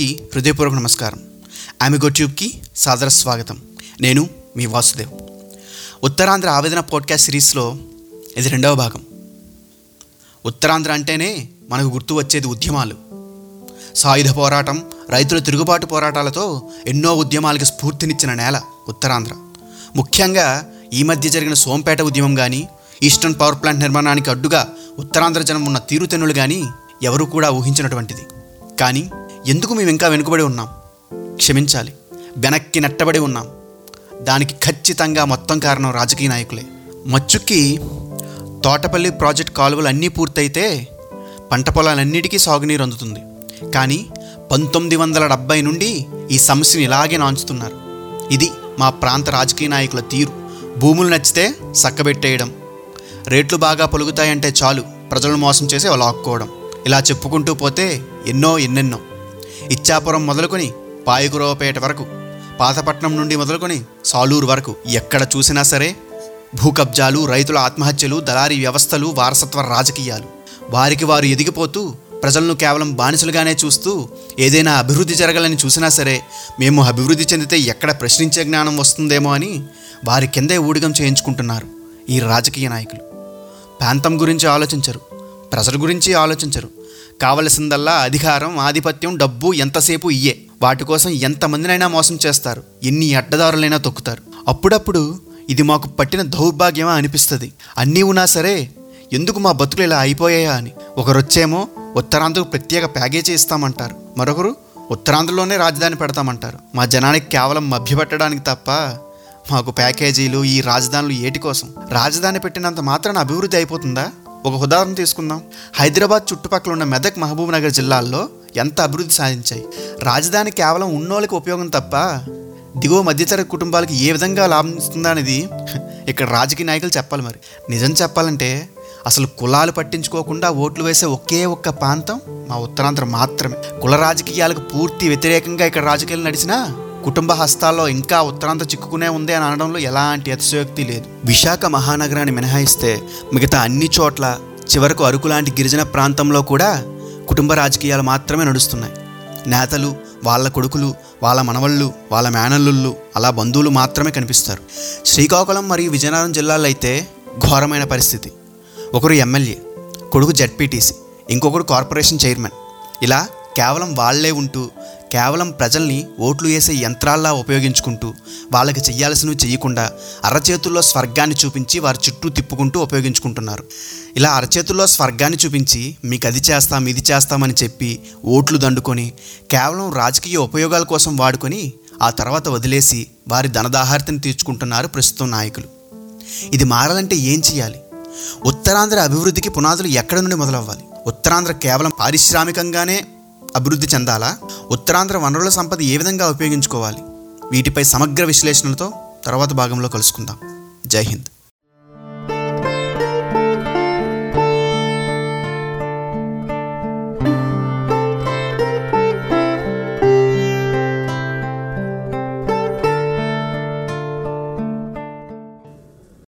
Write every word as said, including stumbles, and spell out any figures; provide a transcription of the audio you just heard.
అందరికీ హృదయపూర్వక నమస్కారం. ఆమెగో ట్యూబ్కి సాదర స్వాగతం. నేను మీ వాసుదేవ్. ఉత్తరాంధ్ర ఆవేదన పాడ్కాస్ట్ సిరీస్లో ఇది రెండవ భాగం. ఉత్తరాంధ్ర అంటేనే మనకు గుర్తు వచ్చేది ఉద్యమాలు. సాయుధ పోరాటం, రైతుల తిరుగుబాటు పోరాటాలతో ఎన్నో ఉద్యమాలకి స్ఫూర్తినిచ్చిన నేల ఉత్తరాంధ్ర. ముఖ్యంగా ఈ మధ్య జరిగిన సోంపేట ఉద్యమం కానీ, ఈస్టర్న్ పవర్ ప్లాంట్ నిర్మాణానికి అడ్డుగా ఉత్తరాంధ్ర జనం ఉన్న తీరుతెన్నులు కానీ ఎవరూ కూడా ఊహించినటువంటిది. కానీ ఎందుకు మేము ఇంకా వెనుకబడి ఉన్నాం? క్షమించాలి, వెనక్కి నెట్టబడి ఉన్నాం. దానికి ఖచ్చితంగా మొత్తం కారణం రాజకీయ నాయకులే. మచ్చుక్కి తోటపల్లి ప్రాజెక్ట్ కాలువలు అన్నీ పూర్తయితే పంట పొలాలన్నిటికీ సాగునీరు అందుతుంది. కానీ పంతొమ్మిది వందల డెబ్బై నుండి ఈ సమస్యను ఇలాగే నాంచుతున్నారు. ఇది మా ప్రాంత రాజకీయ నాయకుల తీరు. భూములు నచ్చితే చక్కబెట్టేయడం, రేట్లు బాగా పొలుగుతాయంటే చాలు ప్రజలను మోసం చేసి వాళ్ళు ఆక్కోవడం. ఇలా చెప్పుకుంటూ పోతే ఎన్నో ఎన్నెన్నో. ఇచ్చాపురం మొదలుకొని పాయకురావుపేట వరకు, పాతపట్నం నుండి మొదలుకొని సాలూరు వరకు ఎక్కడ చూసినా సరే భూ కబ్జాలు, రైతుల ఆత్మహత్యలు, దళారీ వ్యవస్థలు, వారసత్వ రాజకీయాలు. వారికి వారు ఎదిగిపోతూ ప్రజలను కేవలం బానిసలుగానే చూస్తూ ఏదైనా అభివృద్ధి జరగాలని చూసినా సరే మేము అభివృద్ధి చెందితే ఎక్కడ ప్రశ్నించే జ్ఞానం వస్తుందేమో అని వారి కిందే ఊడిగం చేయించుకుంటున్నారు ఈ రాజకీయ నాయకులు. ప్రాంతం గురించి ఆలోచించరు, ప్రజల గురించి ఆలోచించరు. కావలసిందల్లా అధికారం, ఆధిపత్యం, డబ్బు, ఎంతసేపు ఇయ్యే. వాటి కోసం ఎంతమందినైనా మోసం చేస్తారు, ఎన్ని అడ్డదారులైనా తొక్కుతారు. అప్పుడప్పుడు ఇది మాకు పట్టిన దౌర్భాగ్యమా అనిపిస్తుంది. అన్నీ ఉన్నా సరే ఎందుకు మా బతుకులు ఇలా అయిపోయాయా అని. ఒకరొచ్చేమో ఉత్తరాంధ్రకు ప్రత్యేక ప్యాకేజీ ఇస్తామంటారు, మరొకరు ఉత్తరాంధ్రలోనే రాజధాని పెడతామంటారు. మా జనానికి కేవలం మభ్యపెట్టడానికి తప్ప మాకు ప్యాకేజీలు, ఈ రాజధానులు ఏటి కోసం? రాజధాని పెట్టినంత మాత్రాన అభివృద్ధి అయిపోతుందా? ఒక ఉదాహరణ తీసుకుందాం. హైదరాబాద్ చుట్టుపక్కల ఉన్న మెదక్, మహబూబ్నగర్ జిల్లాల్లో ఎంత అభివృద్ధి సాధించాయి. రాజధాని కేవలం ఉన్నోళ్ళకి ఉపయోగం తప్ప దిగువ మధ్యతరగతి కుటుంబాలకి ఏ విధంగా లాభం ఇస్తుందా అనేది ఇక్కడ రాజకీయ నాయకులు చెప్పాలి. మరి నిజం చెప్పాలంటే అసలు కులాలు పట్టించుకోకుండా ఓట్లు వేసే ఒకే ఒక్క ప్రాంతం మా ఉత్తరాంధ్ర మాత్రమే. కుల రాజకీయాలకు పూర్తి వ్యతిరేకంగా ఇక్కడ రాజకీయాలు నడిచినా కుటుంబ హస్తాల్లో ఇంకా ఉత్తరాంధ్ర చిక్కుకునే ఉంది అని అనడంలో ఎలాంటి అతిశయోక్తి లేదు. విశాఖ మహానగరాన్ని మినహాయిస్తే మిగతా అన్ని చోట్ల, చివరకు అరకు లాంటి గిరిజన ప్రాంతంలో కూడా కుటుంబ రాజకీయాలు మాత్రమే నడుస్తున్నాయి. నేతలు, వాళ్ళ కొడుకులు, వాళ్ళ మనవళ్ళు, వాళ్ళ మేనల్లుళ్ళు, అలా బంధువులు మాత్రమే కనిపిస్తారు. శ్రీకాకుళం మరియు విజయనగరం జిల్లాల్లో అయితే ఘోరమైన పరిస్థితి. ఒకరు ఎమ్మెల్యే, కొడుకు జెడ్పీటీసీ, ఇంకొకరు కార్పొరేషన్ చైర్మన్. ఇలా కేవలం వాళ్లే ఉంటూ, కేవలం ప్రజల్ని ఓట్లు వేసే యంత్రాల్లా ఉపయోగించుకుంటూ, వాళ్ళకి చెయ్యాల్సినవి చెయ్యకుండా అరచేతుల్లో స్వర్గాన్ని చూపించి వారి చుట్టూ తిప్పుకుంటూ ఉపయోగించుకుంటున్నారు. ఇలా అరచేతుల్లో స్వర్గాన్ని చూపించి మీకు అది చేస్తాం, ఇది చేస్తామని చెప్పి ఓట్లు దండుకొని, కేవలం రాజకీయ ఉపయోగాల కోసం వాడుకొని, ఆ తర్వాత వదిలేసి వారి ధనదాహార్తిని తీర్చుకుంటున్నారు ప్రస్తుతం నాయకులు. ఇది మారాలంటే ఏం చేయాలి? ఉత్తరాంధ్ర అభివృద్ధికి పునాదులు ఎక్కడ నుండి మొదలవ్వాలి? ఉత్తరాంధ్ర కేవలం పారిశ్రామికంగానే అభివృద్ధి చెందాలా? ఉత్తరాంధ్ర వనరుల సంపద ఏ విధంగా ఉపయోగించుకోవాలి? వీటిపై సమగ్ర విశ్లేషణలతో తర్వాత భాగంలో కలుసుకుందాం. జై హింద్.